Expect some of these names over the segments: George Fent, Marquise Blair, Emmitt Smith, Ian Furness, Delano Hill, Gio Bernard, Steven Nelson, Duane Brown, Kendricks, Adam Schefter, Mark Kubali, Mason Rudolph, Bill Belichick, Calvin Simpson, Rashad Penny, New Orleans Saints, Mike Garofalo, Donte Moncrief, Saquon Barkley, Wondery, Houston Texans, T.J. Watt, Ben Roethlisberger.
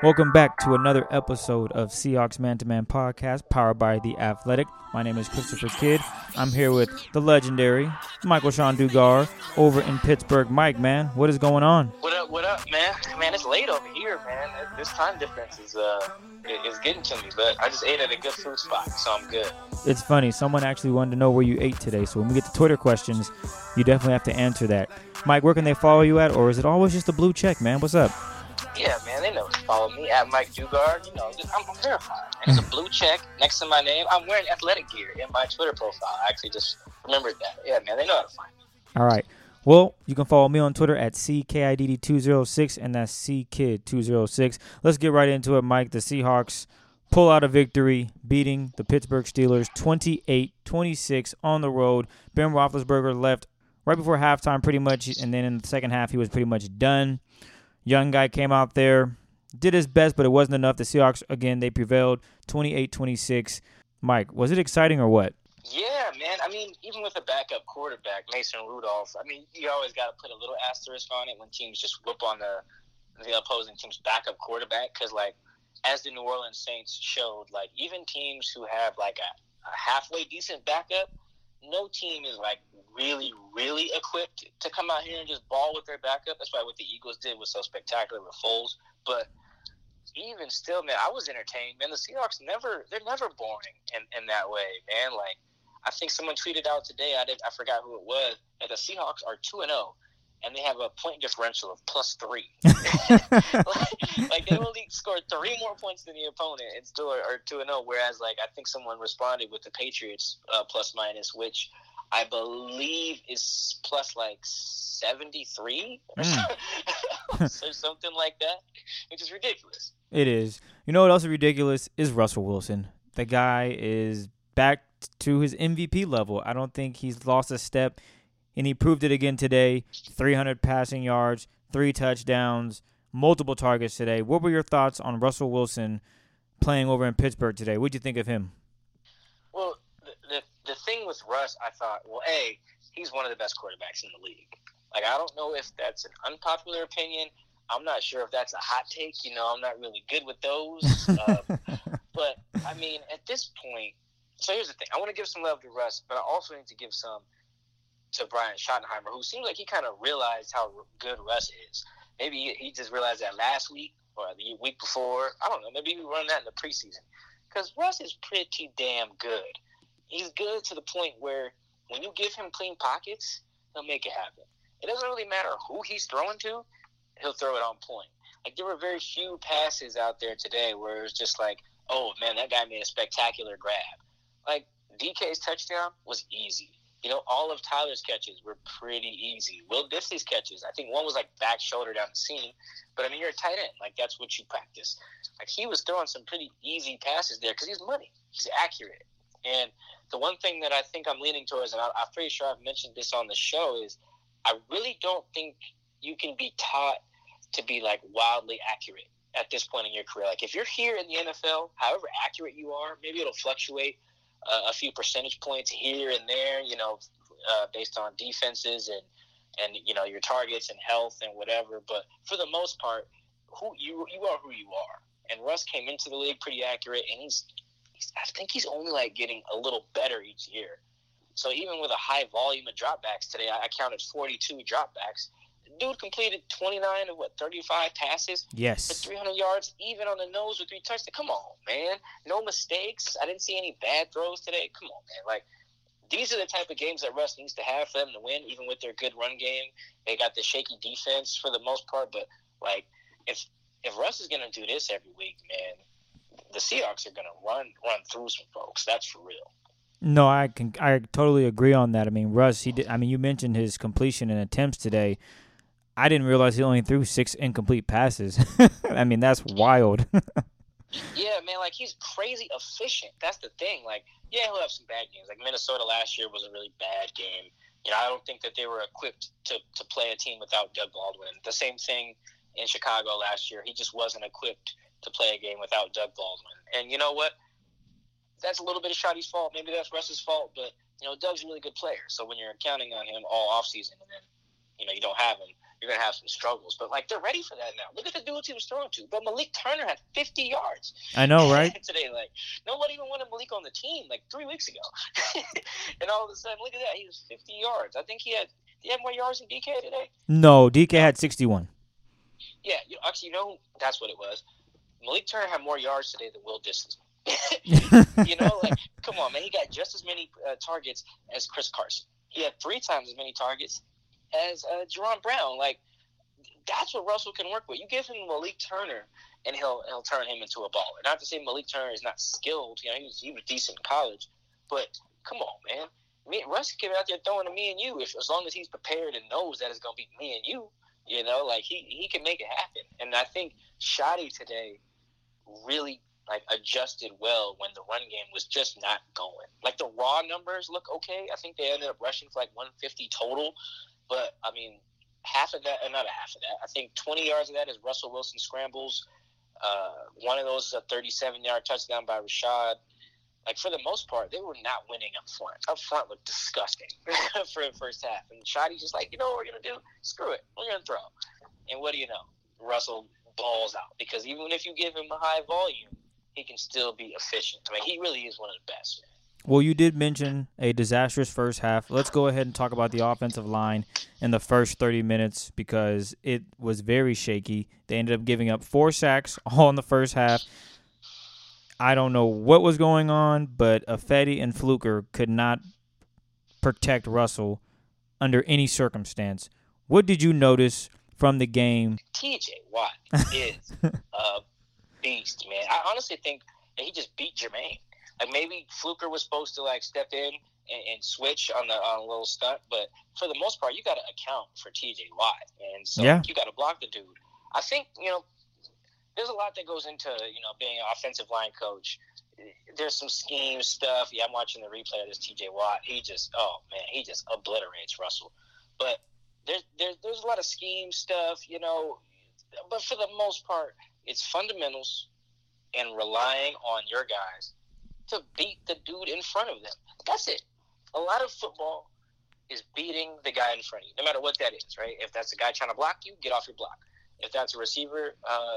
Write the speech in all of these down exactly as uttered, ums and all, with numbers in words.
Welcome back to another episode of Seahawks Man to Man Podcast, powered by The Athletic. My name is Christopher Kidd. I'm here with the legendary Michael Sean Dugar over in Pittsburgh. Mike, man, what is going on? What up, what up, man? Man, it's late over here, man. This time difference is uh, is getting to me, but I just ate at a good food spot, so I'm good. It's funny. Someone actually wanted to know where you ate today, so when we get to Twitter questions, you definitely have to answer that. Mike, where can they follow you at, or is it always just a blue check, man? What's up? Yeah, man, they know where to follow me, at Mike Dugar. You know, I'm verified. And it's a blue check next to my name. I'm wearing athletic gear in my Twitter profile. I actually just remembered that. Yeah, man, they know how to find me. All right. Well, you can follow me on Twitter at C K I D D two oh six, and that's C Kid two oh six. Let's get right into it, Mike. The Seahawks pull out a victory, beating the Pittsburgh Steelers twenty-eight twenty-six on the road. Ben Roethlisberger left right before halftime pretty much, and then in the second half he was pretty much done. Young guy came out there, did his best, but it wasn't enough. The Seahawks, again, they prevailed twenty-eight twenty-six. Mike, was it exciting or what? Yeah, man. I mean, even with a backup quarterback, Mason Rudolph, I mean, you always got to put a little asterisk on it when teams just whoop on the, the opposing team's backup quarterback. Because, like, as the New Orleans Saints showed, like, even teams who have, like, a, a halfway decent backup, no team is, like, really, really equipped to come out here and just ball with their backup. That's why what the Eagles did was so spectacular with Foles. But even still, man, I was entertained. Man, the Seahawks never – they're never boring in, in that way, man. Like, I think someone tweeted out today, I did, I forgot who it was, that the Seahawks are two and oh, and they have a point differential of plus three. like, like, they only scored three more points than the opponent and still are, are two and oh, whereas, like, I think someone responded with the Patriots uh, plus minus, which – I believe is plus like seventy-three or mm. something like that, which is ridiculous. It is. You know what else is ridiculous is Russell Wilson. The guy is back to his M V P level. I don't think he's lost a step, and he proved it again today. three hundred passing yards, three touchdowns, multiple targets today. What were your thoughts on Russell Wilson playing over in Pittsburgh today? What did you think of him? Well, the thing with Russ, I thought, well, A, he's one of the best quarterbacks in the league. Like, I don't know if that's an unpopular opinion. I'm not sure if that's a hot take. You know, I'm not really good with those. um, but, I mean, at this point, so here's the thing. I want to give some love to Russ, but I also need to give some to Brian Schottenheimer, who seems like he kind of realized how good Russ is. Maybe he, he just realized that last week or the week before. I don't know. Maybe he run that in the preseason. Because Russ is pretty damn good. He's good to the point where when you give him clean pockets, he'll make it happen. It doesn't really matter who he's throwing to, he'll throw it on point. Like, there were very few passes out there today where it was just like, oh, man, that guy made a spectacular grab. Like, D K's touchdown was easy. You know, all of Tyler's catches were pretty easy. Will Dissly's catches, I think one was, like, back shoulder down the seam. But, I mean, you're a tight end. Like, that's what you practice. Like, he was throwing some pretty easy passes there because he's money. He's accurate. And the one thing that I think I'm leaning towards, and I'm pretty sure I've mentioned this on the show, is I really don't think you can be taught to be, like, wildly accurate at this point in your career. Like, if you're here in the N F L, however accurate you are, maybe it'll fluctuate uh, a few percentage points here and there, you know, uh, based on defenses and, and, you know, your targets and health and whatever. But for the most part, who you you are who you are. And Russ came into the league pretty accurate, and he's – I think he's only, like, getting a little better each year. So even with a high volume of dropbacks today, I counted forty-two dropbacks. Dude completed twenty-nine of, what, thirty-five passes? Yes. For three hundred yards, even on the nose with three touchdowns. Come on, man. No mistakes. I didn't see any bad throws today. Come on, man. Like, these are the type of games that Russ needs to have for them to win, even with their good run game. They got the shaky defense for the most part. But, like, if, if Russ is going to do this every week, man, the Seahawks are going to run run through some folks. That's for real. No, I can I totally agree on that. I mean, Russ, he did. I mean, you mentioned his completion and attempts today. I didn't realize he only threw six incomplete passes. I mean, that's wild. Yeah, man, like, he's crazy efficient. That's the thing. Like, yeah, he'll have some bad games. Like, Minnesota last year was a really bad game. You know, I don't think that they were equipped to, to play a team without Doug Baldwin. The same thing in Chicago last year. He just wasn't equipped to play a game without Doug Baldwin. And you know what? That's a little bit of Shotty's fault. Maybe that's Russ's fault, but, you know, Doug's a really good player. So when you're counting on him all offseason and then, you know, you don't have him, you're going to have some struggles. But, like, they're ready for that now. Look at the dudes he was throwing to. But Malik Turner had fifty yards. I know, right? Today, like, nobody even wanted Malik on the team, like, three weeks ago. And all of a sudden, look at that. He was fifty yards. I think he had – he had more yards than D K today? No, D K yeah. had sixty-one. Yeah, you, actually, you know, that's what it was. Malik Turner had more yards today than Will Dissly. You know, like, come on, man. He got just as many uh, targets as Chris Carson. He had three times as many targets as uh, Jaron Brown. Like, that's what Russell can work with. You give him Malik Turner, and he'll he'll turn him into a baller. Not to say Malik Turner is not skilled. You know, he was, he was decent in college. But come on, man. Me, Russ can get out there throwing to me and you, if, as long as he's prepared and knows that it's going to be me and you. You know, like, he, he can make it happen. And I think Shotty today really, like, adjusted well when the run game was just not going. Like, the raw numbers look okay. I think they ended up rushing for, like, one hundred fifty total. But, I mean, half of that, or not half of that, I think twenty yards of that is Russell Wilson scrambles. Uh, one of those is a thirty-seven-yard touchdown by Rashad. Like, for the most part, they were not winning up front. Up front looked disgusting for the first half. And Shotty just like, you know what we're going to do? Screw it. We're going to throw. And what do you know? Russell balls out. Because even if you give him a high volume, he can still be efficient. I mean, he really is one of the best. Well, you did mention a disastrous first half. Let's go ahead and talk about the offensive line in the first thirty minutes because it was very shaky. They ended up giving up four sacks all in the first half. I don't know what was going on, but Ifedi and Fluker could not protect Russell under any circumstance. What did you notice from the game? T J. Watt is a beast, man. I honestly think that he just beat Jermaine. Like, maybe Fluker was supposed to, like, step in and, and switch on the on a little stunt, but for the most part, you got to account for T J. Watt, and so yeah. you got to block the dude. I think, you know, there's a lot that goes into, you know, being an offensive line coach. There's some scheme stuff. Yeah, I'm watching the replay of this T J. Watt. He just, oh, man, he just obliterates Russell. But there's, there's, there's a lot of scheme stuff, you know. But for the most part, it's fundamentals and relying on your guys to beat the dude in front of them. That's it. A lot of football is beating the guy in front of you, no matter what that is, right? If that's a guy trying to block you, get off your block. If that's a receiver uh, –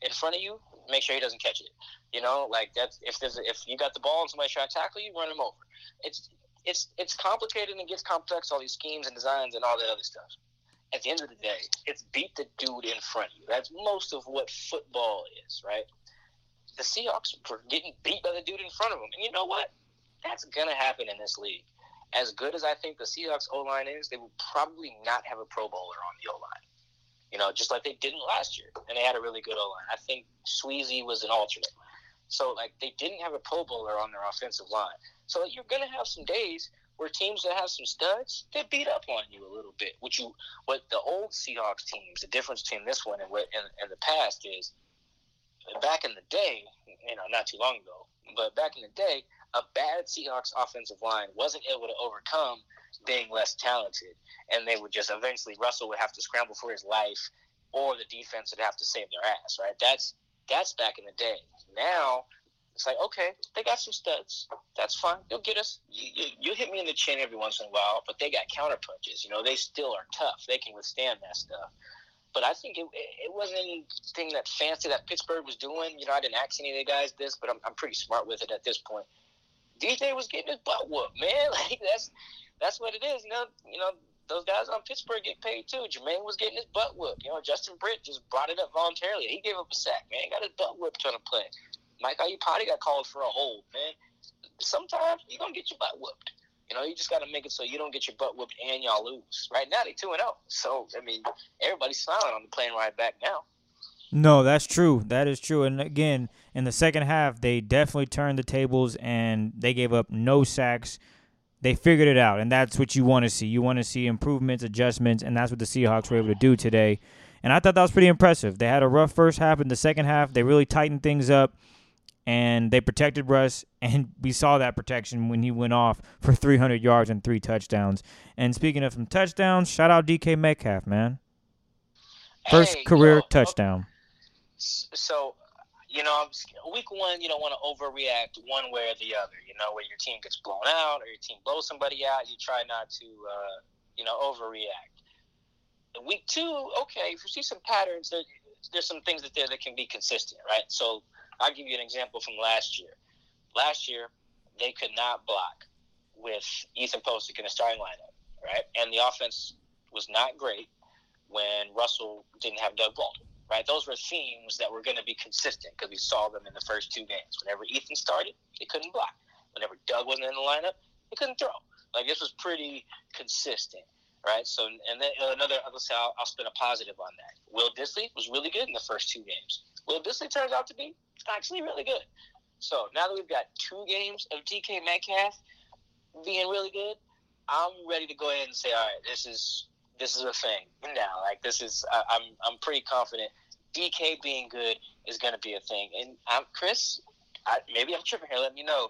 in front of you, make sure he doesn't catch it. You know, like, that's if there's if you got the ball and somebody's trying to tackle you, run him over. It's it's it's complicated and it gets complex, all these schemes and designs and all that other stuff. At the end of the day, it's beat the dude in front of you. That's most of what football is, right? The Seahawks were getting beat by the dude in front of them. And you know what? That's gonna happen in this league. As good as I think the Seahawks O-line is, they will probably not have a Pro Bowler on the O-line. You know, just like they didn't last year, and they had a really good O-line. I think Sweezy was an alternate. So, like, they didn't have a Pro Bowler on their offensive line. So you're going to have some days where teams that have some studs, they beat up on you a little bit. What you, what the old Seahawks teams, the difference between this one and what and, and the past is, back in the day, you know, not too long ago, but back in the day, a bad Seahawks offensive line wasn't able to overcome being less talented, and they would just eventually Russell would have to scramble for his life, or the defense would have to save their ass, right? That's that's back in the day. Now it's like, okay, they got some studs. That's fine. You'll get us. You, you, you hit me in the chin every once in a while, but they got counter punches. You know, they still are tough. They can withstand that stuff. But I think it, it wasn't anything that fancy that Pittsburgh was doing. You know, I didn't ask any of the guys this, but I'm, I'm pretty smart with it at this point. D J was getting his butt whooped, man. Like, that's that's what it is. You know, you know those guys on Pittsburgh get paid too. Jermaine was getting his butt whooped. You know, Justin Britt just brought it up voluntarily. He gave up a sack, man. He got his butt whooped on a play. Mike Iupati got called for a hold, man. Sometimes you're going to get your butt whooped. You know, you just got to make it so you don't get your butt whooped and y'all lose. Right now, they two and oh. So, I mean, everybody's smiling on the plane ride back now. No, that's true. That is true. And, again, in the second half, they definitely turned the tables and they gave up no sacks. They figured it out, and that's what you want to see. You want to see improvements, adjustments, and that's what the Seahawks were able to do today. And I thought that was pretty impressive. They had a rough first half. In the second half, they really tightened things up, and they protected Russ, and we saw that protection when he went off for three hundred yards and three touchdowns. And speaking of some touchdowns, shout out D K Metcalf, man. First hey, career yo, touchdown. Okay. So, you know, week one, you don't want to overreact one way or the other, you know, where your team gets blown out or your team blows somebody out. You try not to, uh, you know, overreact. Week two, okay, if you see some patterns, there, there's some things that there that can be consistent, right? So I'll give you an example from last year. Last year, they could not block with Ethan Pocic in the starting lineup, right? And the offense was not great when Russell didn't have Doug Baldwin, right? Those were themes that were going to be consistent because we saw them in the first two games. Whenever Ethan started, they couldn't block. Whenever Doug wasn't in the lineup, they couldn't throw. Like, this was pretty consistent. Right, so and then another, I'll say I'll, I'll spin a positive on that. Will Dissly was really good in the first two games. Will Dissly turns out to be actually really good. So now that we've got two games of D K Metcalf being really good, I'm ready to go ahead and say, all right, this is this is a thing now. Like this is, I, I'm I'm pretty confident D K being good is going to be a thing. And I'm Chris. I, maybe I'm tripping here. Let me know.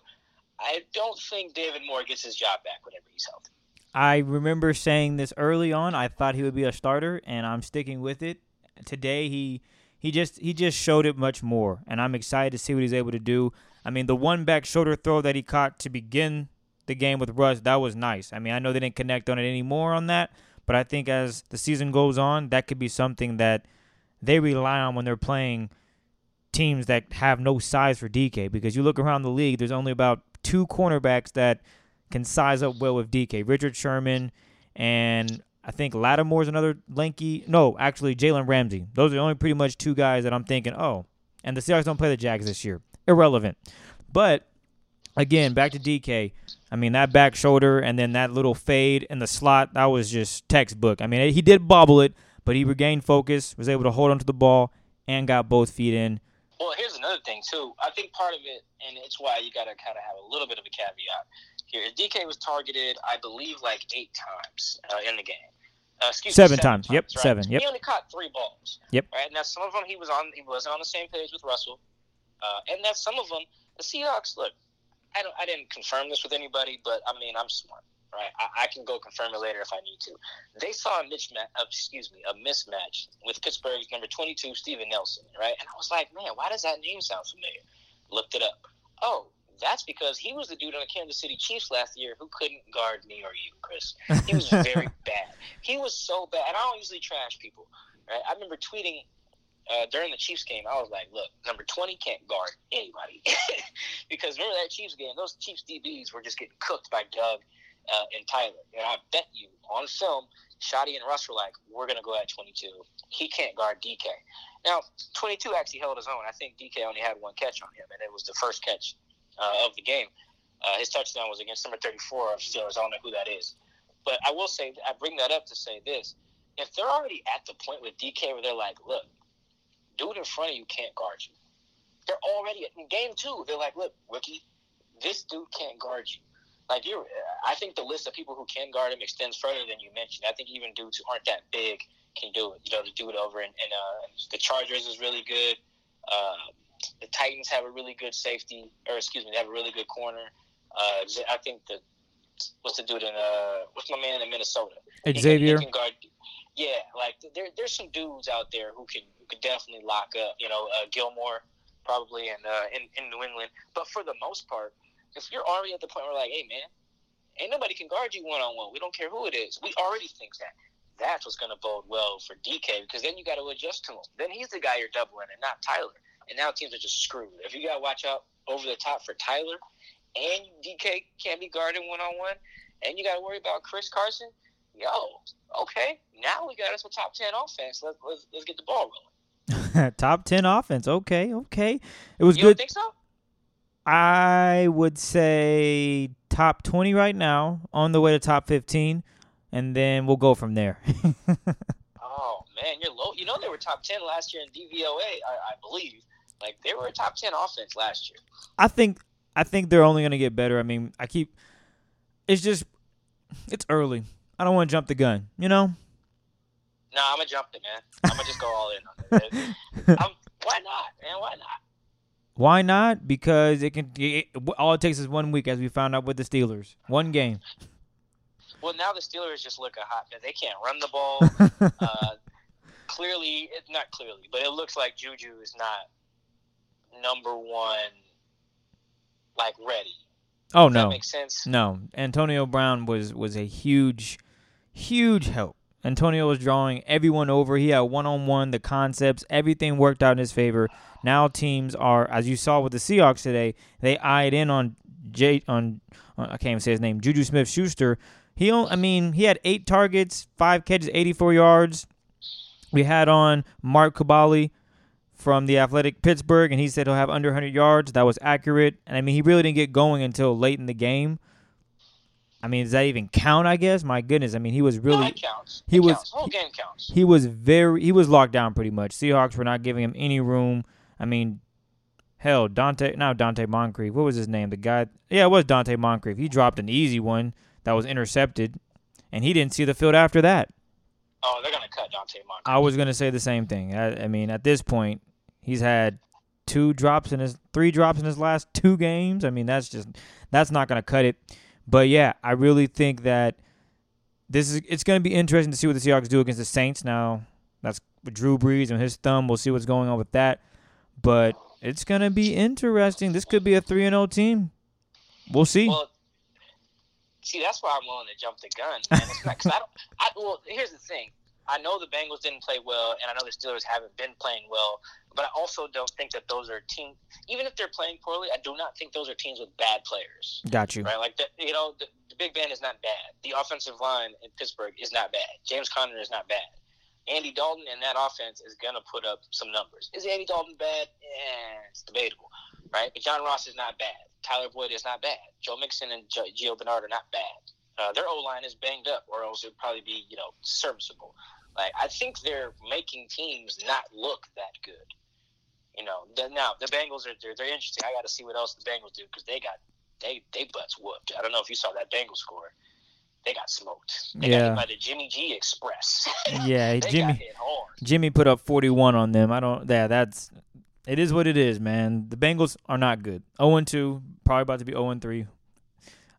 I don't think David Moore gets his job back whenever he's healthy. I remember saying this early on. I thought he would be a starter, and I'm sticking with it. Today, he he just he just showed it much more, and I'm excited to see what he's able to do. I mean, the one-back shoulder throw that he caught to begin the game with Russ, that was nice. I mean, I know they didn't connect on it anymore on that, but I think as the season goes on, that could be something that they rely on when they're playing teams that have no size for D K, because you look around the league, there's only about two cornerbacks that – can size up well with D K. Richard Sherman and I think Lattimore's another lanky. No, actually Jalen Ramsey. Those are the only pretty much two guys that I'm thinking, oh, and the Seahawks don't play the Jags this year. Irrelevant. But, again, back to D K. I mean, that back shoulder and then that little fade in the slot, that was just textbook. I mean, he did bobble it, but he regained focus, was able to hold onto the ball, and got both feet in. Well, here's another thing, too. I think part of it, and it's why you got to kind of have a little bit of a caveat here. D K was targeted, I believe, like eight times uh, in the game. Uh, excuse seven me, seven times. times yep, right? seven. Yep. He only caught three balls. Yep. Right now, some of them he was on. He wasn't on the same page with Russell, uh, and that's some of them. The Seahawks. Look, I don't. I didn't confirm this with anybody, but I mean, I'm smart, right? I, I can go confirm it later if I need to. They saw a mismatch. Uh, excuse me, a mismatch with Pittsburgh's number twenty-two, Steven Nelson, right? And I was like, man, why does that name sound familiar? Looked it up. Oh. That's because he was the dude on the Kansas City Chiefs last year who couldn't guard me or you, Chris. He was very bad. He was so bad. And I don't usually trash people. Right? I remember tweeting uh, during the Chiefs game, I was like, look, number twenty can't guard anybody. Because remember that Chiefs game, those Chiefs D Bs were just getting cooked by Doug uh, and Tyler. And I bet you, on film, Shoddy and Russ were like, we're going to go at twenty-two. He can't guard D K. Now, twenty-two actually held his own. I think D K only had one catch on him, and it was the first catch Uh, of the game. Uh, his touchdown was against number thirty-four of Steelers. I don't know who that is. But I will say, I bring that up to say this. If they're already at the point with D K where they're like, look, dude in front of you can't guard you. They're already in game two. They're like, look, rookie, this dude can't guard you. Like, you're, I think the list of people who can guard him extends further than you mentioned. I think even dudes who aren't that big can do it. You know, the dude over in, in uh, the Chargers is really good. Uh, The Titans have a really good safety, or excuse me, they have a really good corner. Uh, I think the what's the dude in uh, what's my man in Minnesota? Xavier. He can, he can guard, yeah, like there, there's some dudes out there who can who can definitely lock up. You know, uh, Gilmore probably, and uh, in in New England. But for the most part, if you're already at the point where like, hey man, ain't nobody can guard you one on one. We don't care who it is. We already think that. That's what's going to bode well for D K, because then you got to adjust to him. Then he's the guy you're doubling, and not Tyler. And now teams are just screwed. If you got to watch out over the top for Tyler, and D K can't be guarded one-on-one, and you got to worry about Chris Carson, yo, okay, now we got us a top ten offense. Let's, let's, let's get the ball rolling. top ten offense, okay, okay. It was you good. You don't think so? I would say top twenty right now, on the way to top fifteen, and then we'll go from there. Oh, man, you're low. You know they were top ten last year in D V O A, I, I believe. Like, they were a top ten offense last year. I think I think they're only going to get better. I mean, I keep – it's just – it's early. I don't want to jump the gun, you know? No, nah, I'm going to jump it, man. I'm going to just go all in on it. I'm, why not, man? Why not? Why not? Because it can it, all it takes is one week, as we found out with the Steelers. One game. Well, now the Steelers just look hot. They can't run the ball. uh, clearly – not clearly, but it looks like Juju is not – number one, like, ready. Oh, Does no. That makes sense? No. Antonio Brown was, was a huge, huge help. Antonio was drawing everyone over. He had one-on-one, the concepts, everything worked out in his favor. Now teams are, as you saw with the Seahawks today, they eyed in on Jay, on, on I can't even say his name, Juju Smith-Schuster. He, I mean, he had eight targets, five catches, eighty-four yards. We had on Mark Kubali from The Athletic Pittsburgh, and he said he'll have under one hundred yards. That was accurate. And, I mean, he really didn't get going until late in the game. I mean, does that even count, I guess? My goodness. I mean, he was really... No, it counts. He it was, counts. The whole game counts. He was very... He was locked down pretty much. Seahawks were not giving him any room. I mean, hell, Donte... Now Donte Moncrief. What was his name? The guy... Yeah, it was Donte Moncrief. He dropped an easy one that was intercepted, and he didn't see the field after that. Oh, they're going to cut Donte Moncrief. I was going to say the same thing. I, I mean, at this point, he's had... Two drops in his three drops in his last two games. I mean, that's just that's not going to cut it. But yeah, I really think that this is it's going to be interesting to see what the Seahawks do against the Saints. Now that's Drew Brees and his thumb. We'll see what's going on with that. But it's going to be interesting. This could be a three and zero team. We'll see. Well, see, that's why I'm willing to jump the gun, man. It's not, 'cause I don't, I, well, here's the thing. I know the Bengals didn't play well, and I know the Steelers haven't been playing well, but I also don't think that those are teams. Even if they're playing poorly, I do not think those are teams with bad players. Got you. Right? Like, the, you know, the, the Big Ben is not bad. The offensive line in Pittsburgh is not bad. James Conner is not bad. Andy Dalton and that offense is going to put up some numbers. Is Andy Dalton bad? Yeah, it's debatable, right? But John Ross is not bad. Tyler Boyd is not bad. Joe Mixon and jo- Gio Bernard are not bad. Uh, their O-line is banged up, or else it would probably be, you know, serviceable. Like, I think they're making teams not look that good. You know, the, now the Bengals are they're, they're interesting. I got to see what else the Bengals do because they got they they butts whooped. I don't know if you saw that Bengals score. They got smoked. They yeah. got hit by the Jimmy G Express. yeah, they Jimmy. Got hit hard. Jimmy put up forty-one on them. I don't. Yeah, that's it is what it is, man. The Bengals are not good. oh and two, probably about to be oh and three.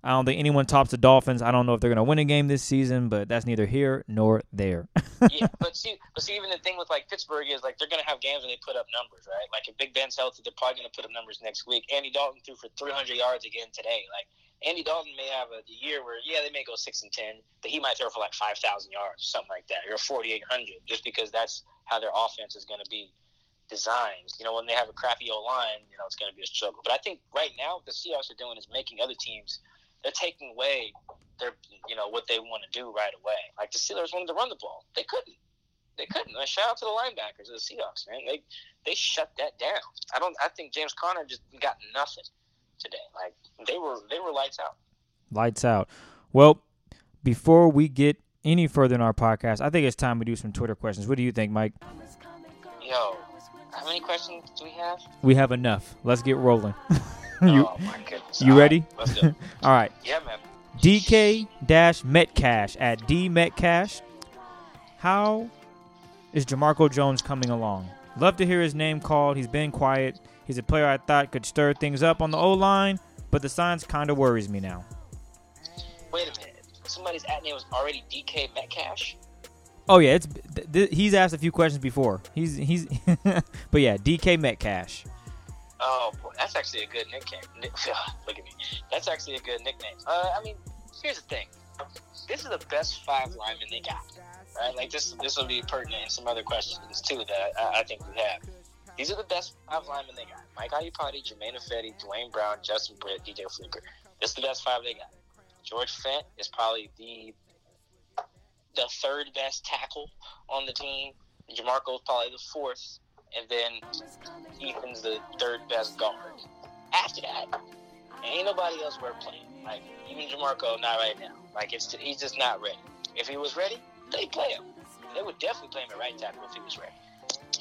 I don't think anyone tops the Dolphins. I don't know if they're going to win a game this season, but that's neither here nor there. yeah, but see, but see, even the thing with, like, Pittsburgh is, like, they're going to have games where they put up numbers, right? Like, if Big Ben's healthy, they're probably going to put up numbers next week. Andy Dalton threw for three hundred yards again today. Like, Andy Dalton may have a year where, yeah, they may go six and ten, but he might throw for, like, five thousand yards, something like that, or forty-eight hundred, just because that's how their offense is going to be designed. You know, when they have a crappy O-line, you know, it's going to be a struggle. But I think right now what the Seahawks are doing is making other teams – they're taking away their, you know, what they want to do right away. Like, the Steelers wanted to run the ball. They couldn't. They couldn't. And shout out to the linebackers of the Seahawks, man. They they shut that down. I don't. I think James Conner just got nothing today. Like, they were they were lights out. Lights out. Well, before we get any further in our podcast, I think it's time we do some Twitter questions. What do you think, Mike? Yo, how many questions do we have? We have enough. Let's get rolling. You, oh my goodness. You ready? All right. Let's go. All right. Yeah, man. D K Metcalf at D Metcalf. How is Jamarco Jones coming along? Love to hear his name called. He's been quiet. He's a player I thought could stir things up on the O-line, but the signs kind of worries me now. Wait a minute. Somebody's at name was already D K Metcalf? Oh, yeah. It's th- th- He's asked a few questions before. He's he's. But, yeah, D K Metcalf. Oh, boy, that's actually a good nickname. Look at me. That's actually a good nickname. Uh, I mean, here's the thing. This is the best five linemen they got, right? Like, this this will be pertinent in some other questions, too, that I, I think we have. These are the best five linemen they got. Mike Iupati, Jermaine Ifedi, Duane Brown, Justin Britt, D J Fluker. This is the best five they got. George Fent is probably the the third best tackle on the team. Jamarco is probably the fourth. And then Ethan's the third best guard. After that, ain't nobody else worth playing. Like, even Jamarco, not right now. Like, it's he's just not ready. If he was ready, they'd play him. They would definitely play him at right tackle if he was ready.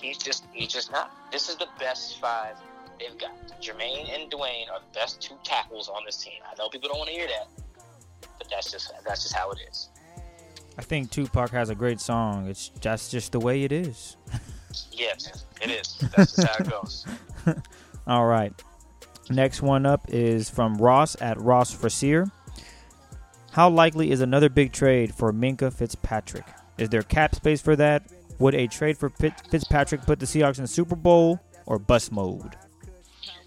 He's just he's just not. This is the best five they've got. Jermaine and Duane are the best two tackles on this team. I know people don't want to hear that, but that's just that's just how it is. I think Tupac has a great song. It's that's just the way it is. Yes, it is. That's just how it goes. All right. Next one up is from Ross at Ross Frazier. How likely is another big trade for Minka Fitzpatrick? Is there cap space for that? Would a trade for Fitzpatrick put the Seahawks in Super Bowl or bust mode?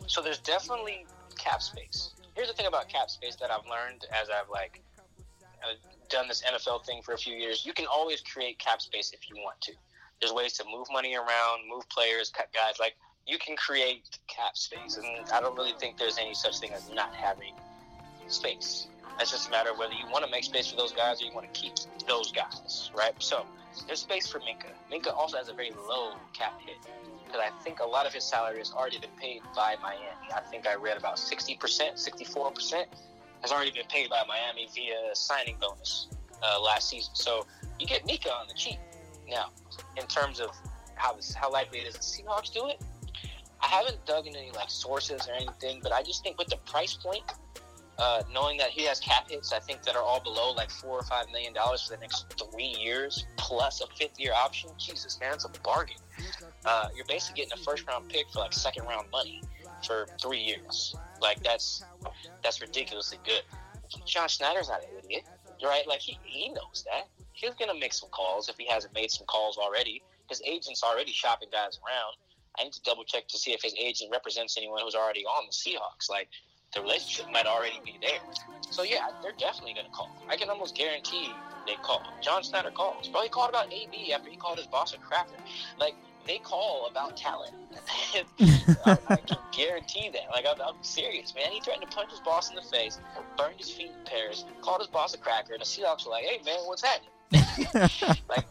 So there's definitely cap space. Here's the thing about cap space that I've learned as I've, like, done this N F L thing for a few years, you can always create cap space if you want to. There's ways to move money around, move players, cut guys. Like, you can create cap space, and I don't really think there's any such thing as not having space. It's just a matter of whether you want to make space for those guys or you want to keep those guys, right? So there's space for Minka. Minka also has a very low cap hit because I think a lot of his salary has already been paid by Miami. I think I read about sixty percent, sixty-four percent has already been paid by Miami via signing bonus uh, last season. So you get Minka on the cheap. Now, in terms of how this, how likely it is the Seahawks do it, I haven't dug into any like sources or anything, but I just think with the price point, Uh, knowing that he has cap hits, I think, that are all below like four or five million dollars for the next three years plus a fifth year option. Jesus, man, that's a bargain. Uh, you're basically getting a first round pick for like second round money for three years. Like that's that's ridiculously good. John Schneider's not an idiot, right? Like he, he knows that. He's gonna make some calls if he hasn't made some calls already. His agent's already shopping guys around. I need to double check to see if his agent represents anyone who's already on the Seahawks. Like, the relationship might already be there. So, yeah, they're definitely going to call. I can almost guarantee they call. John Snyder calls. Bro, he called about A B after he called his boss a crapper. Like, they call about talent. I, I can guarantee that. Like, I'm, I'm serious, man. He threatened to punch his boss in the face, burned his feet in Paris, called his boss a cracker, and the Seahawks were like, hey, man, what's happening? Like,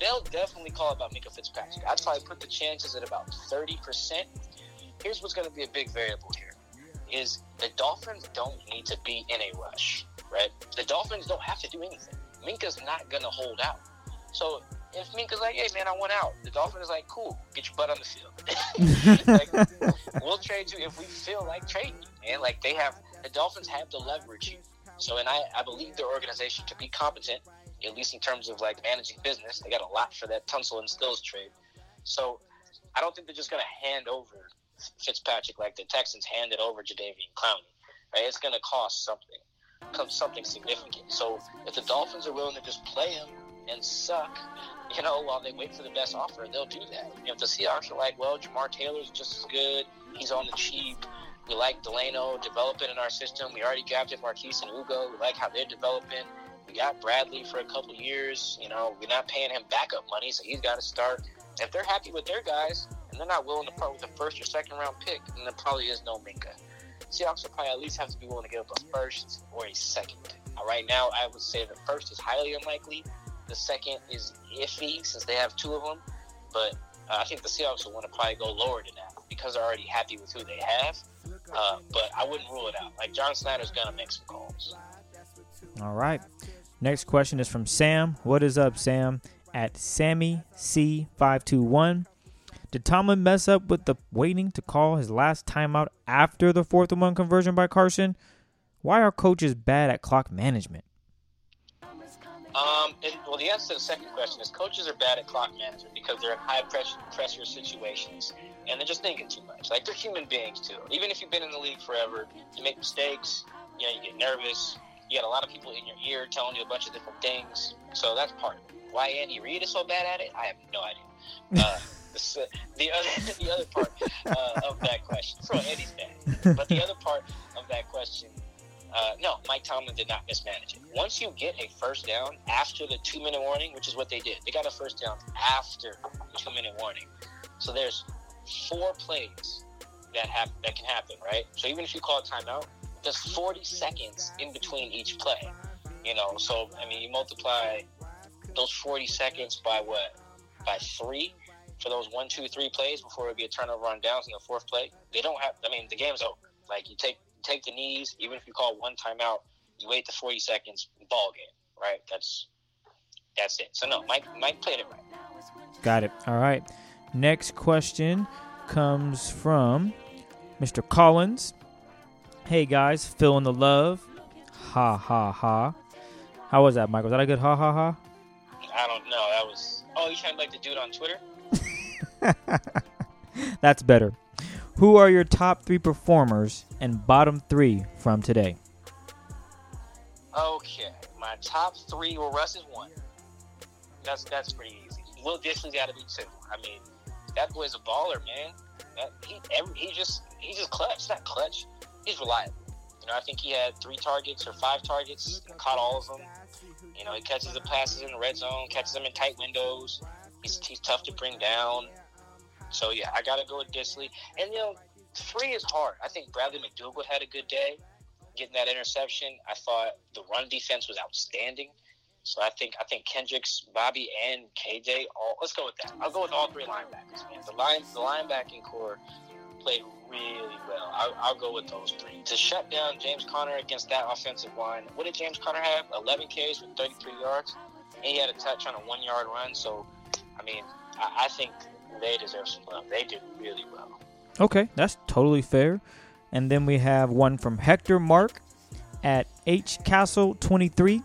they'll definitely call about Minka Fitzpatrick. I'd probably put the chances at about thirty percent. Here's what's going to be a big variable here. Is the Dolphins don't need to be in a rush, right? The Dolphins don't have to do anything. Minka's not going to hold out. So if Minka's like, hey, man, I want out, the Dolphins is like, cool, get your butt on the field. Like, we'll trade you if we feel like trading you, man. Like, they have, the Dolphins have to leverage you. So, and I, I believe their organization to be competent, at least in terms of, like, managing business. They got a lot for that Tunsil and Stills trade. So I don't think they're just going to hand over Fitzpatrick like the Texans handed over Jadeveon Clowney, right? It's going to cost something, come something significant. So if the Dolphins are willing to just play him and suck, you know, while they wait for the best offer, they'll do that. You know, if the Seahawks are like, well, Jamar Taylor's just as good, he's on the cheap, we like Delano developing in our system, we already drafted Marquise and Ugo, we like how they're developing, we got Bradley for a couple years, you know, we're not paying him backup money, so he's got to start. If they're happy with their guys, and they're not willing to part with a first or second round pick, then there probably is no Minka. Seahawks will probably at least have to be willing to give up a first or a second. Right now, I would say the first is highly unlikely. The second is iffy since they have two of them. But uh, I think the Seahawks will want to probably go lower than that because they're already happy with who they have. Uh, but I wouldn't rule it out. Like, John Snyder's going to make some calls. All right. Next question is from Sam. What is up, Sam? At Sammy C five two one. Did Tomlin mess up with the waiting to call his last timeout after the fourth and one conversion by Carson? Why are coaches bad at clock management? Um, it, well, the answer to the second question is coaches are bad at clock management because they're in high pressure, pressure situations, and they're just thinking too much. Like, they're human beings, too. Even if you've been in the league forever, you make mistakes, you know, you get nervous. You got a lot of people in your ear telling you a bunch of different things. So that's part of it. Why Andy Reid is so bad at it, I have no idea. Uh, the, the other the other part uh, of that question, so Andy's bad. But the other part of that question, uh, no, Mike Tomlin did not mismanage it. Once you get a first down after the two-minute warning, which is what they did, they got a first down after the two-minute warning. So there's four plays that have, that can happen, right? So even if you call a timeout, there's forty seconds in between each play. You know, so, I mean, you multiply those forty seconds by what? By three for those one, two, three plays before it would be a turnover on downs in the fourth play. They don't have, I mean, the game's over. Like, you take take the knees, even if you call one timeout, you wait the forty seconds, ball game, right? That's that's it. So, no, Mike, Mike played it right. Got it. All right. Next question comes from Mister Collins. Hey, guys, feeling the love. Ha, ha, ha. How was that, Michael? Was that a good ha, ha, ha? I don't know. That was... Oh, you sound like the dude on Twitter? That's better. Who are your top three performers and bottom three from today? Okay. My top three, well, Russ is one. That's that's pretty easy. Will Dissly's got to be two. I mean, that boy's a baller, man. That, he every, he just he just clutch. Not clutch. He's reliable. You know, I think he had three targets or five targets and caught all of them. You know, he catches the passes in the red zone, catches them in tight windows. He's he's tough to bring down. So, yeah, I got to go with Dissly. And, you know, three is hard. I think Bradley McDougal had a good day getting that interception. I thought the run defense was outstanding. So I think I think Kendricks, Bobby, and K J, all, let's go with that. I'll go with all three linebackers, man. The line, the linebacking core played really well. I'll, I'll go with those three. To shut down James Conner against that offensive line, what did James Conner have? eleven carries with thirty-three yards, and he had a touch on a one-yard run. So, I mean, I, I think they deserve some love. They did really well. Okay, that's totally fair. And then we have one from Hector Mark at H Castle twenty-three.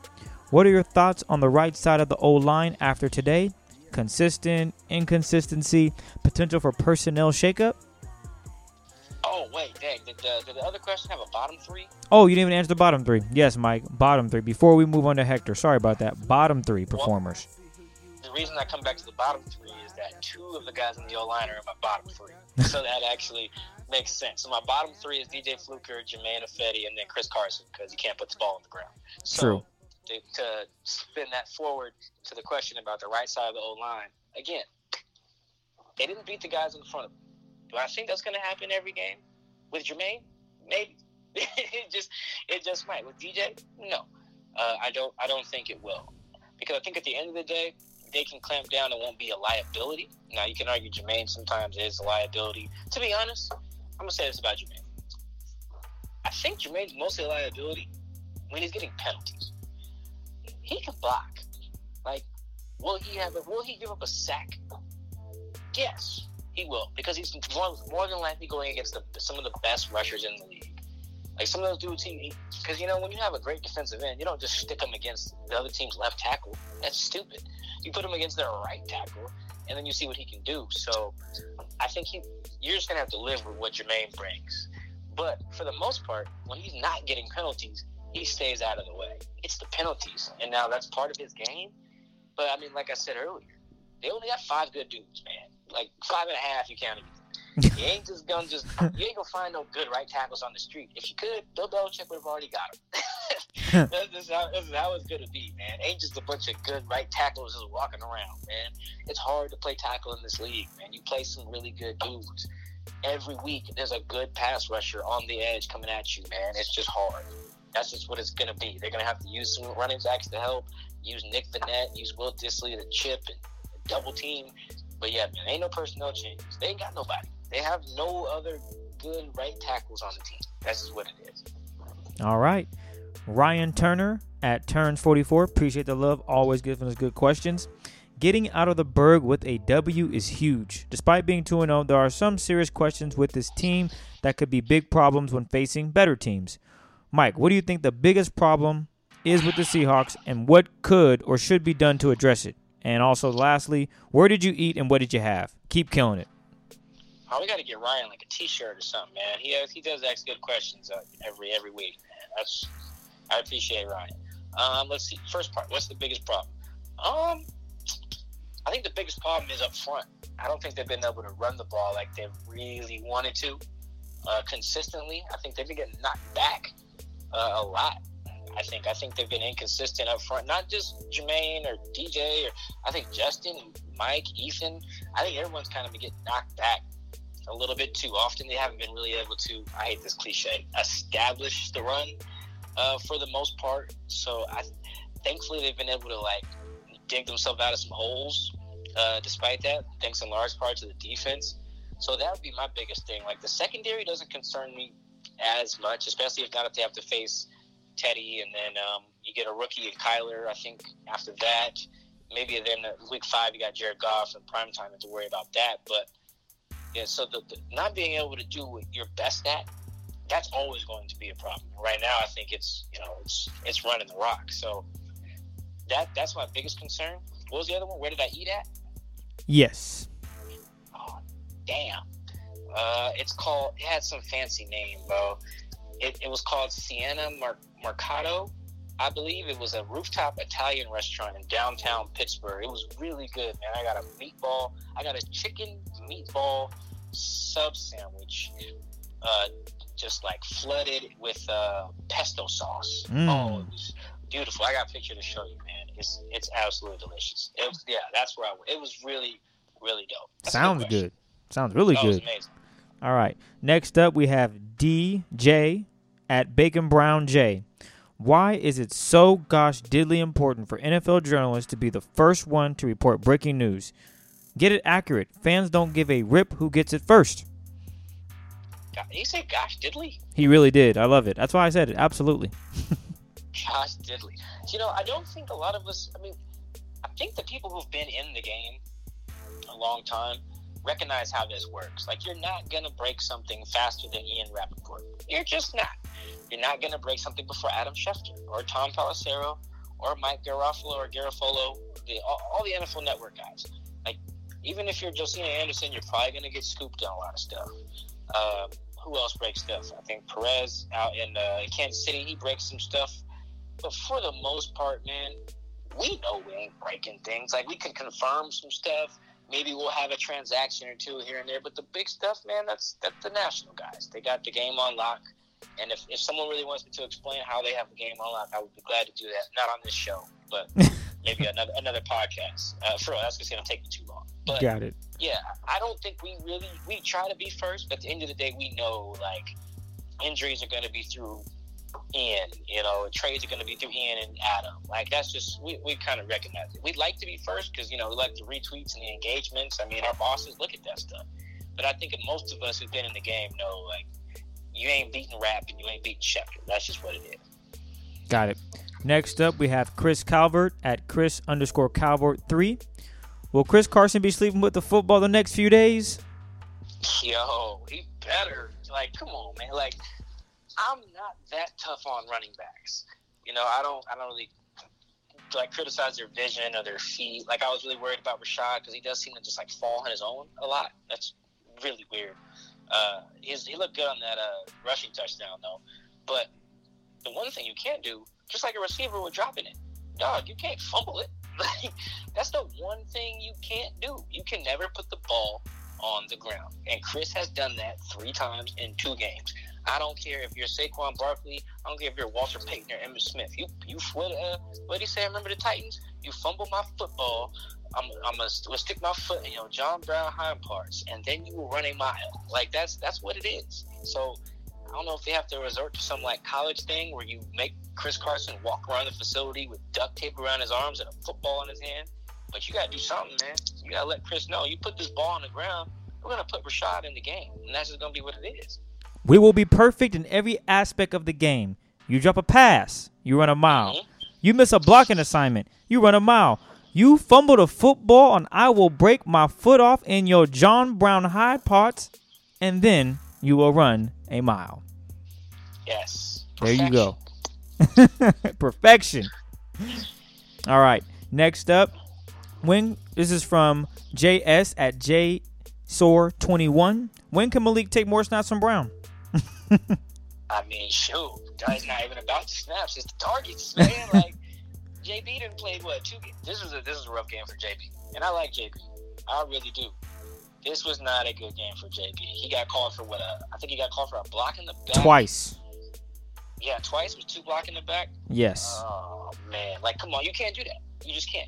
What are your thoughts on the right side of the O-line after today? Consistent, inconsistency, potential for personnel shakeup? Oh, wait, dang. Did the, did the other question have a bottom three? Oh, you didn't even answer the bottom three. Yes, Mike, bottom three. Before we move on to Hector, sorry about that. Bottom three performers. Well, the reason I come back to the bottom three is that two of the guys in the O-line are in my bottom three. So that actually makes sense. So my bottom three is D J Fluker, Jermaine Ifedi, and then Chris Carson because he can't put the ball on the ground. So, true. To, to spin that forward to the question about the right side of the O-line, again, they didn't beat the guys in front of them. Do I think that's going to happen every game with Jermaine? Maybe. it just it just might. With D J, no, uh, I don't I don't think it will, because I think at the end of the day they can clamp down and won't be a liability. Now you can argue Jermaine sometimes is a liability. To be honest, I'm gonna say this about Jermaine. I think Jermaine's mostly a liability when he's getting penalties. He can block. Like, will he have? A, will he give up a sack? Yes, he will, because he's more, more than likely going against the, some of the best rushers in the league. Like some of those dudes, he because you know when you have a great defensive end, you don't just stick him against the other team's left tackle. That's stupid. You put him against their right tackle, and then you see what he can do. So, I think he you're just gonna have to live with what Jermaine brings. But for the most part, when he's not getting penalties, he stays out of the way. It's the penalties. And now that's part of his game. But, I mean, like I said earlier, they only got five good dudes, man. Like, five and a half, you count everything. You ain't just going to just, you ain't going to find no good right tackles on the street. If you could, Bill Belichick would have already got them. This is how, how it's going to be, man. Ain't just a bunch of good right tackles just walking around, man. It's hard to play tackle in this league, man. You play some really good dudes. Every week, there's a good pass rusher on the edge coming at you, man. It's just hard. That's just what it's going to be. They're going to have to use some running backs to help, use Nick Vannett, use Will Dissly to chip and double team. But, yeah, man, ain't no personnel changes. They ain't got nobody. They have no other good right tackles on the team. That's just what it is. All right. Ryan Turner at Turns forty-four. Appreciate the love. Always giving us good questions. Getting out of the Berg with a W is huge. Despite being two and oh, there are some serious questions with this team that could be big problems when facing better teams. Mike, what do you think the biggest problem is with the Seahawks, and what could or should be done to address it? And also, lastly, where did you eat and what did you have? Keep killing it. Oh, we got to get Ryan like a T-shirt or something, man. He has, he does ask good questions uh, every every week, man. That's I appreciate Ryan. Um, let's see. First part. What's the biggest problem? Um, I think the biggest problem is up front. I don't think they've been able to run the ball like they really wanted to uh, consistently. I think they've been getting knocked back. Uh, a lot. I think I think they've been inconsistent up front. Not just Jermaine or D J, or I think Justin, Mike, Ethan. I think everyone's kind of been getting knocked back a little bit too often. They haven't been really able to, I hate this cliche, establish the run uh, for the most part. So I thankfully they've been able to like dig themselves out of some holes uh, despite that, thanks in large part to the defense. So that would be my biggest thing. Like the secondary doesn't concern me as much, especially if not if they have to face Teddy, and then um, you get a rookie and Kyler. I think after that, maybe then week five you got Jared Goff and prime time to worry about that. But yeah, so the, the not being able to do what you're best at, that's always going to be a problem. Right now, I think it's you know it's it's running the rock. So that that's my biggest concern. What was the other one? Where did I eat at? Yes. Oh damn. Uh, it's called, it had some fancy name, bro. It, it was called Siena Mer- Mercato. I believe it was a rooftop Italian restaurant in downtown Pittsburgh. It was really good, man. I got a meatball. I got a chicken meatball sub sandwich, uh, just like flooded with uh, pesto sauce. Mm. Oh, it was beautiful. I got a picture to show you, man. It's it's absolutely delicious. It was, yeah, that's where I went. It was really, really dope. That's Sounds good, good. Sounds really that good. That was amazing. All right. Next up, we have D J at Bacon Brown J. Why is it so gosh diddly important for N F L journalists to be the first one to report breaking news? Get it accurate. Fans don't give a rip who gets it first. God, did he say gosh diddly? He really did. I love it. That's why I said it. Absolutely. Gosh diddly. You know, I don't think a lot of us, I mean, I think the people who've been in the game a long time recognize how this works. Like, you're not going to break something faster than Ian Rappaport. You're just not. You're not going to break something before Adam Schefter or Tom Pelissero or Mike Garofalo or Garofolo, the, all, all the N F L Network guys. Like, even if you're Josina Anderson, you're probably going to get scooped on a lot of stuff. Uh, who else breaks stuff? I think Perez out in uh, Kansas City, he breaks some stuff. But for the most part, man, we know we ain't breaking things. Like, we can confirm some stuff. Maybe we'll have a transaction or two here and there. But the big stuff, man, that's that's the national guys. They got the game on lock. And if, if someone really wants me to explain how they have a game on lock, I would be glad to do that. Not on this show, but maybe another another podcast. Uh, for real, that's just going to take me too long. But got it. Yeah, I don't think we really – we try to be first. But at the end of the day, we know, like, injuries are going to be through – Ian, you know, trades are going to be through Ian and Adam. Like, that's just, we, we kind of recognize it. We'd like to be first because, you know, we like the retweets and the engagements. I mean, our bosses look at that stuff. But I think most of us who've been in the game know, like, you ain't beating Rapp and you ain't beating Schefter. That's just what it is. Got it. Next up, we have Chris Calvert at Chris underscore Calvert three. Will Chris Carson be sleeping with the football the next few days? Yo, he better. Like, come on, man. Like, I'm not that tough on running backs. You know, I don't I don't really, like, criticize their vision or their feet. Like, I was really worried about Rashad because he does seem to just, like, fall on his own a lot. That's really weird. Uh, he's, he looked good on that uh, rushing touchdown, though. But the one thing you can't do, just like a receiver with dropping it, dog, you can't fumble it. Like, that's the one thing you can't do. You can never put the ball on the ground. And Chris has done that three times in two games. I don't care if you're Saquon Barkley. I don't care if you're Walter Payton or Emmitt Smith. You, you, what uh, what'd he say? Remember the Titans? You fumble my football. I'm, I'm gonna stick my foot in your John Brown hind parts, and then you will run a mile. Like, that's that's what it is. So I don't know if they have to resort to some, like, college thing where you make Chris Carson walk around the facility with duct tape around his arms and a football in his hand. But you gotta do something, man. You gotta let Chris know. You put this ball on the ground, we're gonna put Rashad in the game, and that's just gonna be what it is. We will be perfect in every aspect of the game. You drop a pass, you run a mile. Mm-hmm. You miss a blocking assignment, you run a mile. You fumble the football, and I will break my foot off in your John Brown hide parts, and then you will run a mile. Yes. Perfection. There you go. Perfection. All right. Next up, when this is from J S at J S O R twenty-one. When can Malik take more snaps from Brown? I mean, shoot. It's not even about the snaps. It's the targets, man. Like, J B didn't play, what, two games? This was, a, this was a rough game for J B. And I like J B. I really do. This was not a good game for J B. He got called for what? A, I think he got called for a block in the back. Twice. Yeah, twice with two block in the back? Yes. Oh, man. Like, come on. You can't do that. You just can't.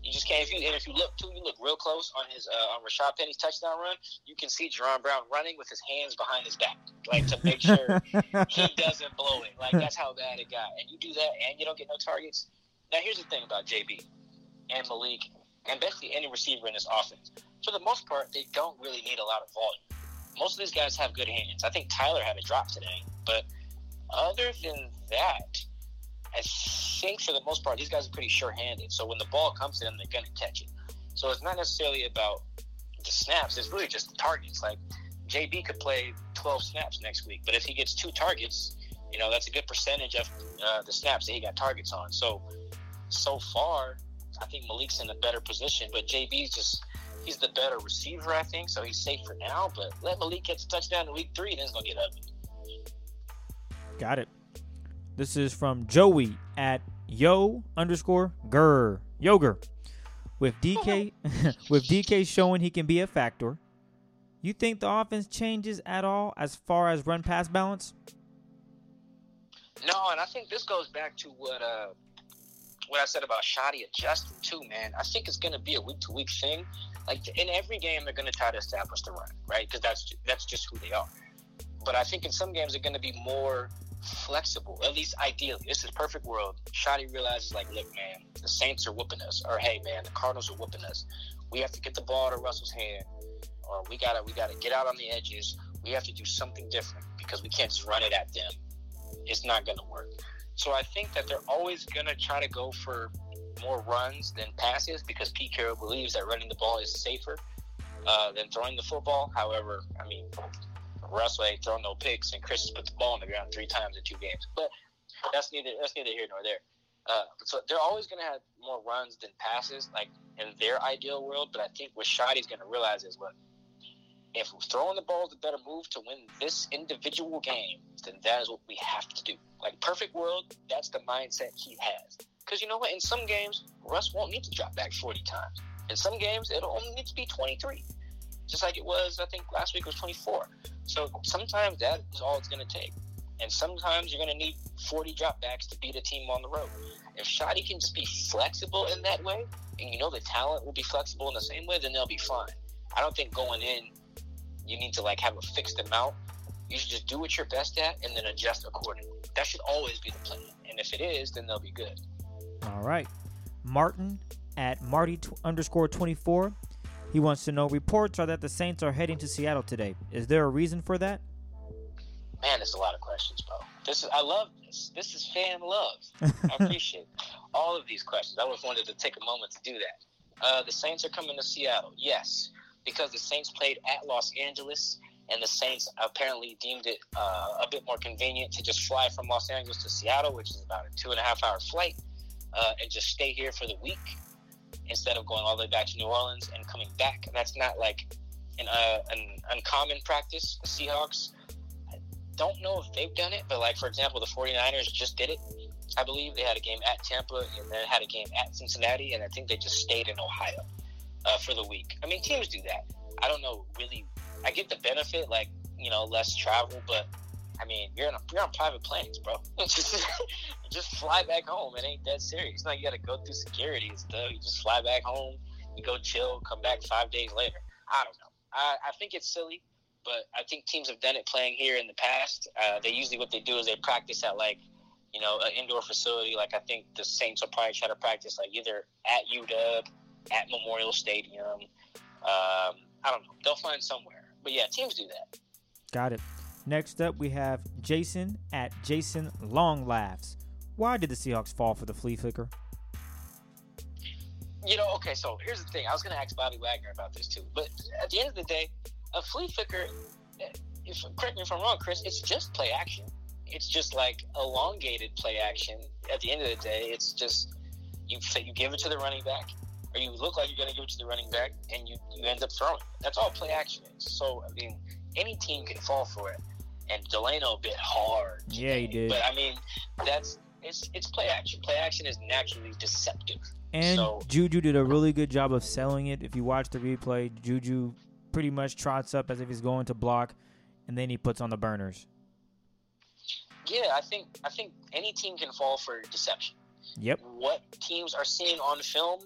You just can't. If you, and if you look, too, you look real close on his uh, on Rashad Penny's touchdown run, you can see Jaron Brown running with his hands behind his back, like, to make sure he doesn't blow it. Like, that's how bad it got. And you do that, and you don't get no targets. Now, here's the thing about J B and Malik and basically any receiver in this offense. For the most part, they don't really need a lot of volume. Most of these guys have good hands. I think Tyler had a drop today. But other than that, I think for the most part, these guys are pretty sure-handed. So when the ball comes to them, they're going to catch it. So it's not necessarily about the snaps. It's really just the targets. Like, J B could play twelve snaps next week. But if he gets two targets, you know, that's a good percentage of uh, the snaps that he got targets on. So, so far, I think Malik's in a better position. But J B's just, he's the better receiver, I think. So he's safe for now. But let Malik get the touchdown in week three, then it's going to get ugly. Got it. This is from Joey at yo underscore ger yoger. With D K with D K showing he can be a factor, you think the offense changes at all as far as run pass balance? No, and I think this goes back to what uh, what I said about Shoddy and Justin too, man. I think it's going to be a week-to-week thing. Like, in every game, they're going to try to establish the run, right? Because that's that's just who they are. But I think in some games, they're going to be more flexible, at least ideally. This is perfect world. Shoddy realizes, like, look, man, the Saints are whooping us. Or, hey, man, the Cardinals are whooping us. We have to get the ball to Russell's hand. Or we got to we gotta get out on the edges. We have to do something different because we can't just run it at them. It's not going to work. So I think that they're always going to try to go for more runs than passes because Pete Carroll believes that running the ball is safer uh, than throwing the football. However, I mean, Russell ain't throwing no picks, and Chris has put the ball on the ground three times in two games. But that's neither that's neither here nor there. Uh, so they're always going to have more runs than passes, like in their ideal world. But I think what Shoddy's going to realize is, look, if throwing the ball is a better move to win this individual game, then that is what we have to do. Like, perfect world, that's the mindset he has. Because you know what? In some games, Russ won't need to drop back forty times. In some games, it'll only need to be twenty-three. Just like it was, I think, last week was twenty-four. So sometimes that is all it's going to take. And sometimes you're going to need forty dropbacks to beat a team on the road. If Shoddy can just be flexible in that way, and you know the talent will be flexible in the same way, then they'll be fine. I don't think going in, you need to, like, have a fixed amount. You should just do what you're best at and then adjust accordingly. That should always be the plan. And if it is, then they'll be good. All right. Martin at Marty underscore twenty-four. He wants to know, reports are that the Saints are heading to Seattle today. Is there a reason for that? Man, there's a lot of questions, bro. This is, I love this. This is fan love. I appreciate all of these questions. I just wanted to take a moment to do that. Uh, the Saints are coming to Seattle. Yes. Because the Saints played at Los Angeles, and the Saints apparently deemed it uh, a bit more convenient to just fly from Los Angeles to Seattle, which is about a two and a half hour flight, uh, and just stay here for the week instead of going all the way back to New Orleans and coming back. And that's not like an, uh, an uncommon practice. The Seahawks, I don't know if they've done it, but, like, for example, the 49ers just did it. I believe they had a game at Tampa, and then had a game at Cincinnati, and I think they just stayed in Ohio. Uh, for the week. I mean, teams do that. I don't know, really. I get the benefit, like, you know, less travel, but, I mean, you're, in a, you're on private planes, bro. just, just fly back home. It ain't that serious. It's not you got to go through security and stuff. You just fly back home, you go chill, come back five days later. I don't know. I, I think it's silly, but I think teams have done it playing here in the past. Uh, they usually, what they do is they practice at, like, you know, an indoor facility. Like, I think the Saints will probably try to practice, like, either at U W, at Memorial Stadium. Um, I don't know. They'll find somewhere. But, yeah, teams do that. Got it. Next up, we have Jason at Jason Long Laughs. Why did the Seahawks fall for the flea flicker? You know, okay, so here's the thing. I was going to ask Bobby Wagner about this, too. But at the end of the day, a flea flicker, if, correct me if I'm wrong, Chris, it's just play action. It's just, like, elongated play action. At the end of the day, it's just you, you give it to the running back, or you look like you're going to give it to the running back, and you, you end up throwing it. That's all play action is. So, I mean, any team can fall for it. And Delano bit hard. Yeah, he did. But, I mean, that's it's it's play action. Play action is naturally deceptive. And so, Juju did a really good job of selling it. If you watch the replay, Juju pretty much trots up as if he's going to block, and then he puts on the burners. Yeah, I think I think any team can fall for deception. Yep. What teams are seeing on film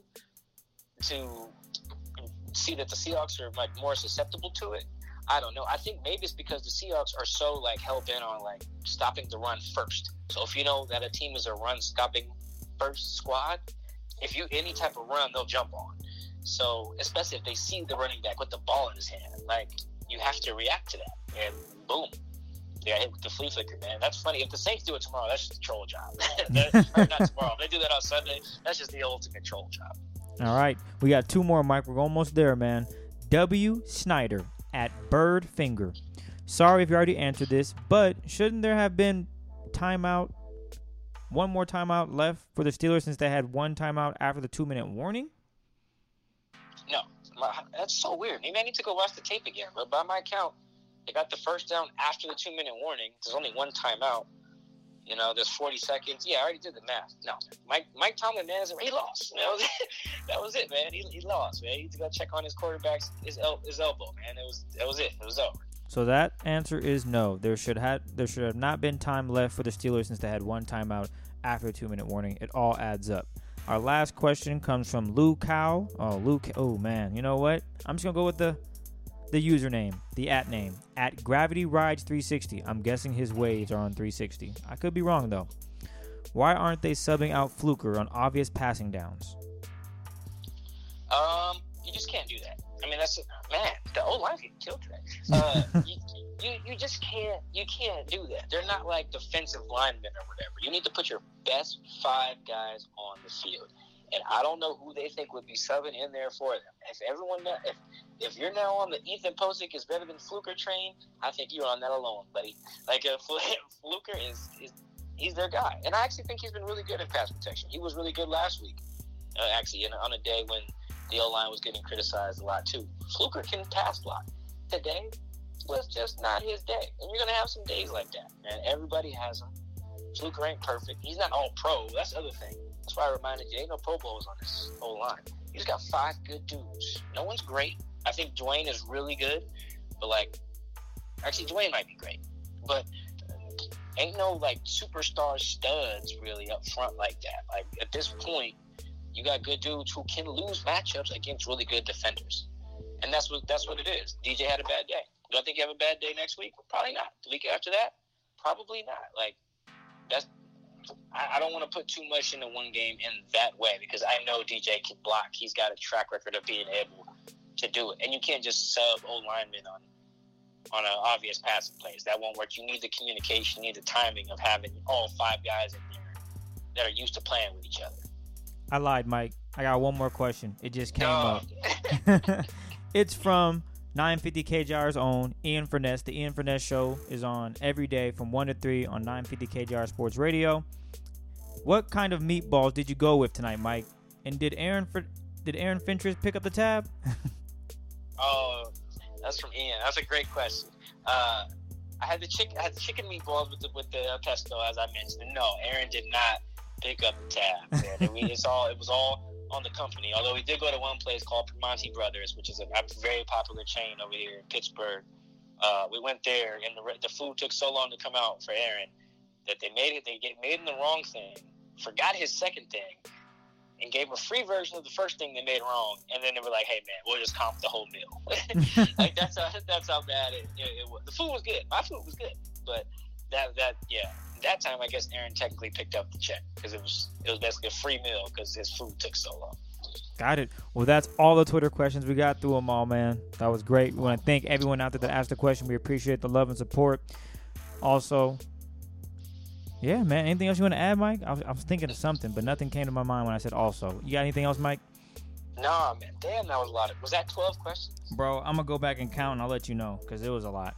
to see that the Seahawks are, like, more susceptible to it, I don't know. I think maybe it's because the Seahawks are so, like, hell-bent on, like, stopping the run first. So if you know that a team is a run-stopping first squad, if you any type of run, they'll jump on. So especially if they see the running back with the ball in his hand, like, you have to react to that. And boom, they got hit with the flea flicker, man. That's funny. If the Saints do it tomorrow, that's just a troll job. Or not tomorrow. If they do that on Sunday, that's just the ultimate troll job. All right, we got two more, Mike. We're almost there, man. W. Snyder at Birdfinger. Sorry if you already answered this, but shouldn't there have been timeout, one more timeout left for the Steelers since they had one timeout after the two-minute warning? No, that's so weird. Maybe I need to go watch the tape again, but by my count, they got the first down after the two-minute warning. There's only one timeout. You know, there's forty seconds. Yeah, I already did the math. No, Mike Mike Tomlin, man, he lost. That was, that was it, man. He, he lost, man. He had to go check on his quarterback's his, el- his elbow, man. It was that was it. It was over. So that answer is no. There should have there should have not been time left for the Steelers since they had one timeout after a two minute warning. It all adds up. Our last question comes from Lou Cow. Oh, Luke. Oh, man. You know what? I'm just going to go with the the username, the at name, at Gravity Rides three sixty. I'm guessing his waves are on three sixty. I could be wrong, though. Why aren't they subbing out Fluker on obvious passing downs? Um, you just can't do that. I mean, that's man. The old line's getting killed today. Uh, you, you you just can't you can't do that. They're not like defensive linemen or whatever. You need to put your best five guys on the field, and I don't know who they think would be subbing in there for them. If everyone, if if you're now on the Ethan Pocic is better than Fluker train, I think you're on that alone, buddy. Like uh, Fluker is is he's their guy, and I actually think he's been really good at pass protection. He was really good last week, uh, actually, in, on a day when the O-line was getting criticized a lot, too. Fluker can pass block. Today was just not his day. And you're going to have some days like that, man. Everybody has them. Fluker ain't perfect. He's not all pro. That's the other thing. That's why I reminded you, ain't no Pro Bowls on this O-line. You just got five good dudes. No one's great. I think Duane is really good. But, like, actually, Duane might be great. But ain't no, like, superstar studs really up front like that. Like, at this point, you got good dudes who can lose matchups against really good defenders. And that's what that's what it is. D J had a bad day. Do I think you have a bad day next week? Probably not. The week after that? Probably not. Like, that's I, I don't want to put too much into one game in that way because I know D J can block. He's got a track record of being able to do it. And you can't just sub old linemen on on an obvious passing plays. That won't work. You need the communication. You need the timing of having all five guys in there that are used to playing with each other. I lied, Mike. I got one more question. It just came no. up. It's from nine fifty K J R's own Ian Furness. The Ian Furness Show is on every day from one to three on nine fifty K J R Sports Radio. What kind of meatballs did you go with tonight, Mike? And did Aaron did Aaron Fentress pick up the tab? Oh, that's from Ian. That's a great question. Uh, I had the chicken. I had the chicken meatballs with the with the pesto, as I mentioned. No, Aaron did not pick up the tab, man. I mean, it's all, it was all on the company. Although we did go to one place called Primanti Brothers, which is a, a very popular chain over here in Pittsburgh. Uh, we went there, and the, the food took so long to come out for Aaron that they made it. They get, made him the wrong thing, forgot his second thing, and gave him a free version of the first thing they made wrong. And then they were like, "Hey, man, we'll just comp the whole meal." Like that's how that's how bad it, it, it was. The food was good. My food was good, but that that yeah. that time, I guess Aaron technically picked up the check because it was it was basically a free meal because his food took so long. Got it. Well, that's all the Twitter questions. We got through them all, man. That was great. We want to thank everyone out there that asked the question. We appreciate the love and support. Also, yeah, man, anything else you want to add, Mike? I was, I was thinking of something, but nothing came to my mind when I said also. You got anything else, Mike? Nah, man. Damn, that was a lot. Of, was that twelve questions? Bro, I'm going to go back and count, and I'll let you know because it was a lot.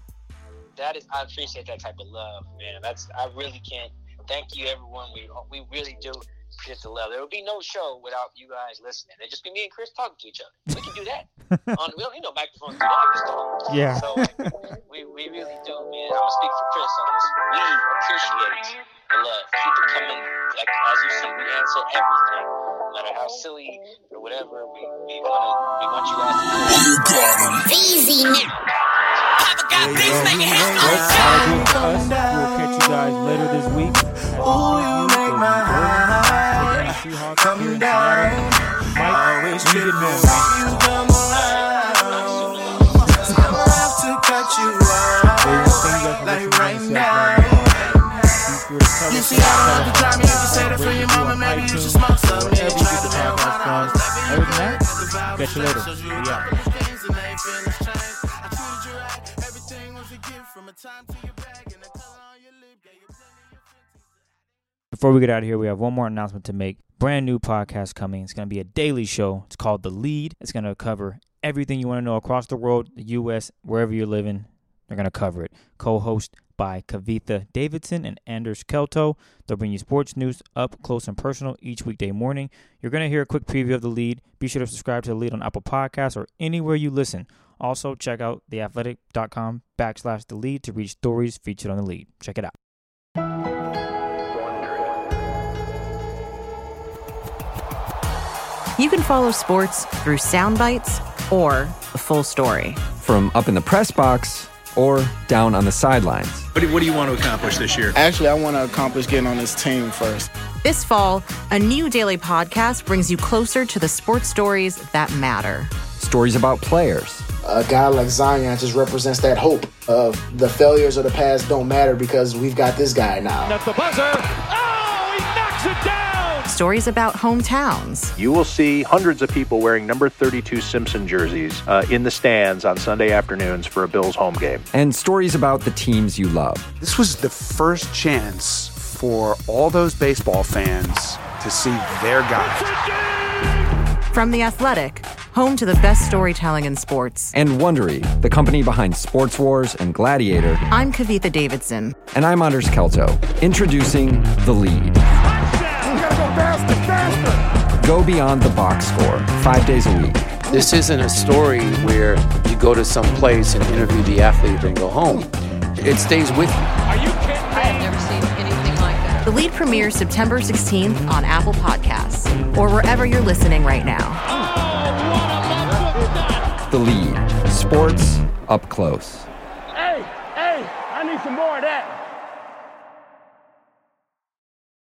That is, I appreciate that type of love, man. That's, I really can't. Thank you, everyone. We we really do appreciate the love. There would be no show without you guys listening. It'd just be me and Chris talking to each other. We can do that. On, we don't need no microphones. Yeah. So we, we really do, man. I'm gonna speak for Chris on this. We appreciate the love. Keep it coming. Like as you see, we answer everything, no matter how silly or whatever. We we want we want you guys to do it. Easy now. There you go. Well, we'll catch you guys later this week. Oh, you make my heart come down. I always did know you come around. So I'm gonna have to cut you out. Like right now. You see, I don't have the time. You can say that for your mama. Maybe you should smoke some. Maybe you should have my phone. Other than that, catch you later. Yeah. Before we get out of here, we have one more announcement to make. Brand new podcast coming. It's going to be a daily show. It's called The Lead. It's going to cover everything you want to know across the world, the U S, wherever you're living. They're going to cover it. Co-host by Kavitha Davidson and Anders Kelto. They'll bring you sports news up close and personal each weekday morning. You're going to hear a quick preview of The Lead. Be sure to subscribe to The Lead on Apple Podcasts or anywhere you listen. Also, check out theathletic.com backslash the lead to read stories featured on The Lead. Check it out. You can follow sports through sound bites or the full story. From up in the press box or down on the sidelines. What do, what do you want to accomplish this year? Actually, I want to accomplish getting on this team first. This fall, a new daily podcast brings you closer to the sports stories that matter. Stories about players. A guy like Zion just represents that hope of the failures of the past don't matter because we've got this guy now. That's the buzzer. Oh, he knocks it down. Stories about hometowns. You will see hundreds of people wearing number thirty-two Simpson jerseys uh, in the stands on Sunday afternoons for a Bills home game. And stories about the teams you love. This was the first chance for all those baseball fans to see their guys. From The Athletic, home to the best storytelling in sports. And Wondery, the company behind Sports Wars and Gladiator. I'm Kavitha Davidson. And I'm Anders Kelto. Introducing The Lead. Go, faster, faster. Go beyond the box score, five days a week. This isn't a story where you go to some place and interview the athlete and go home. It stays with you. Are you kidding me? I have never seen anything like that. The Lead premieres September sixteenth on Apple Podcasts or wherever you're listening right now. Oh. The Lead. Sports up close. Hey, hey, I need some more of that.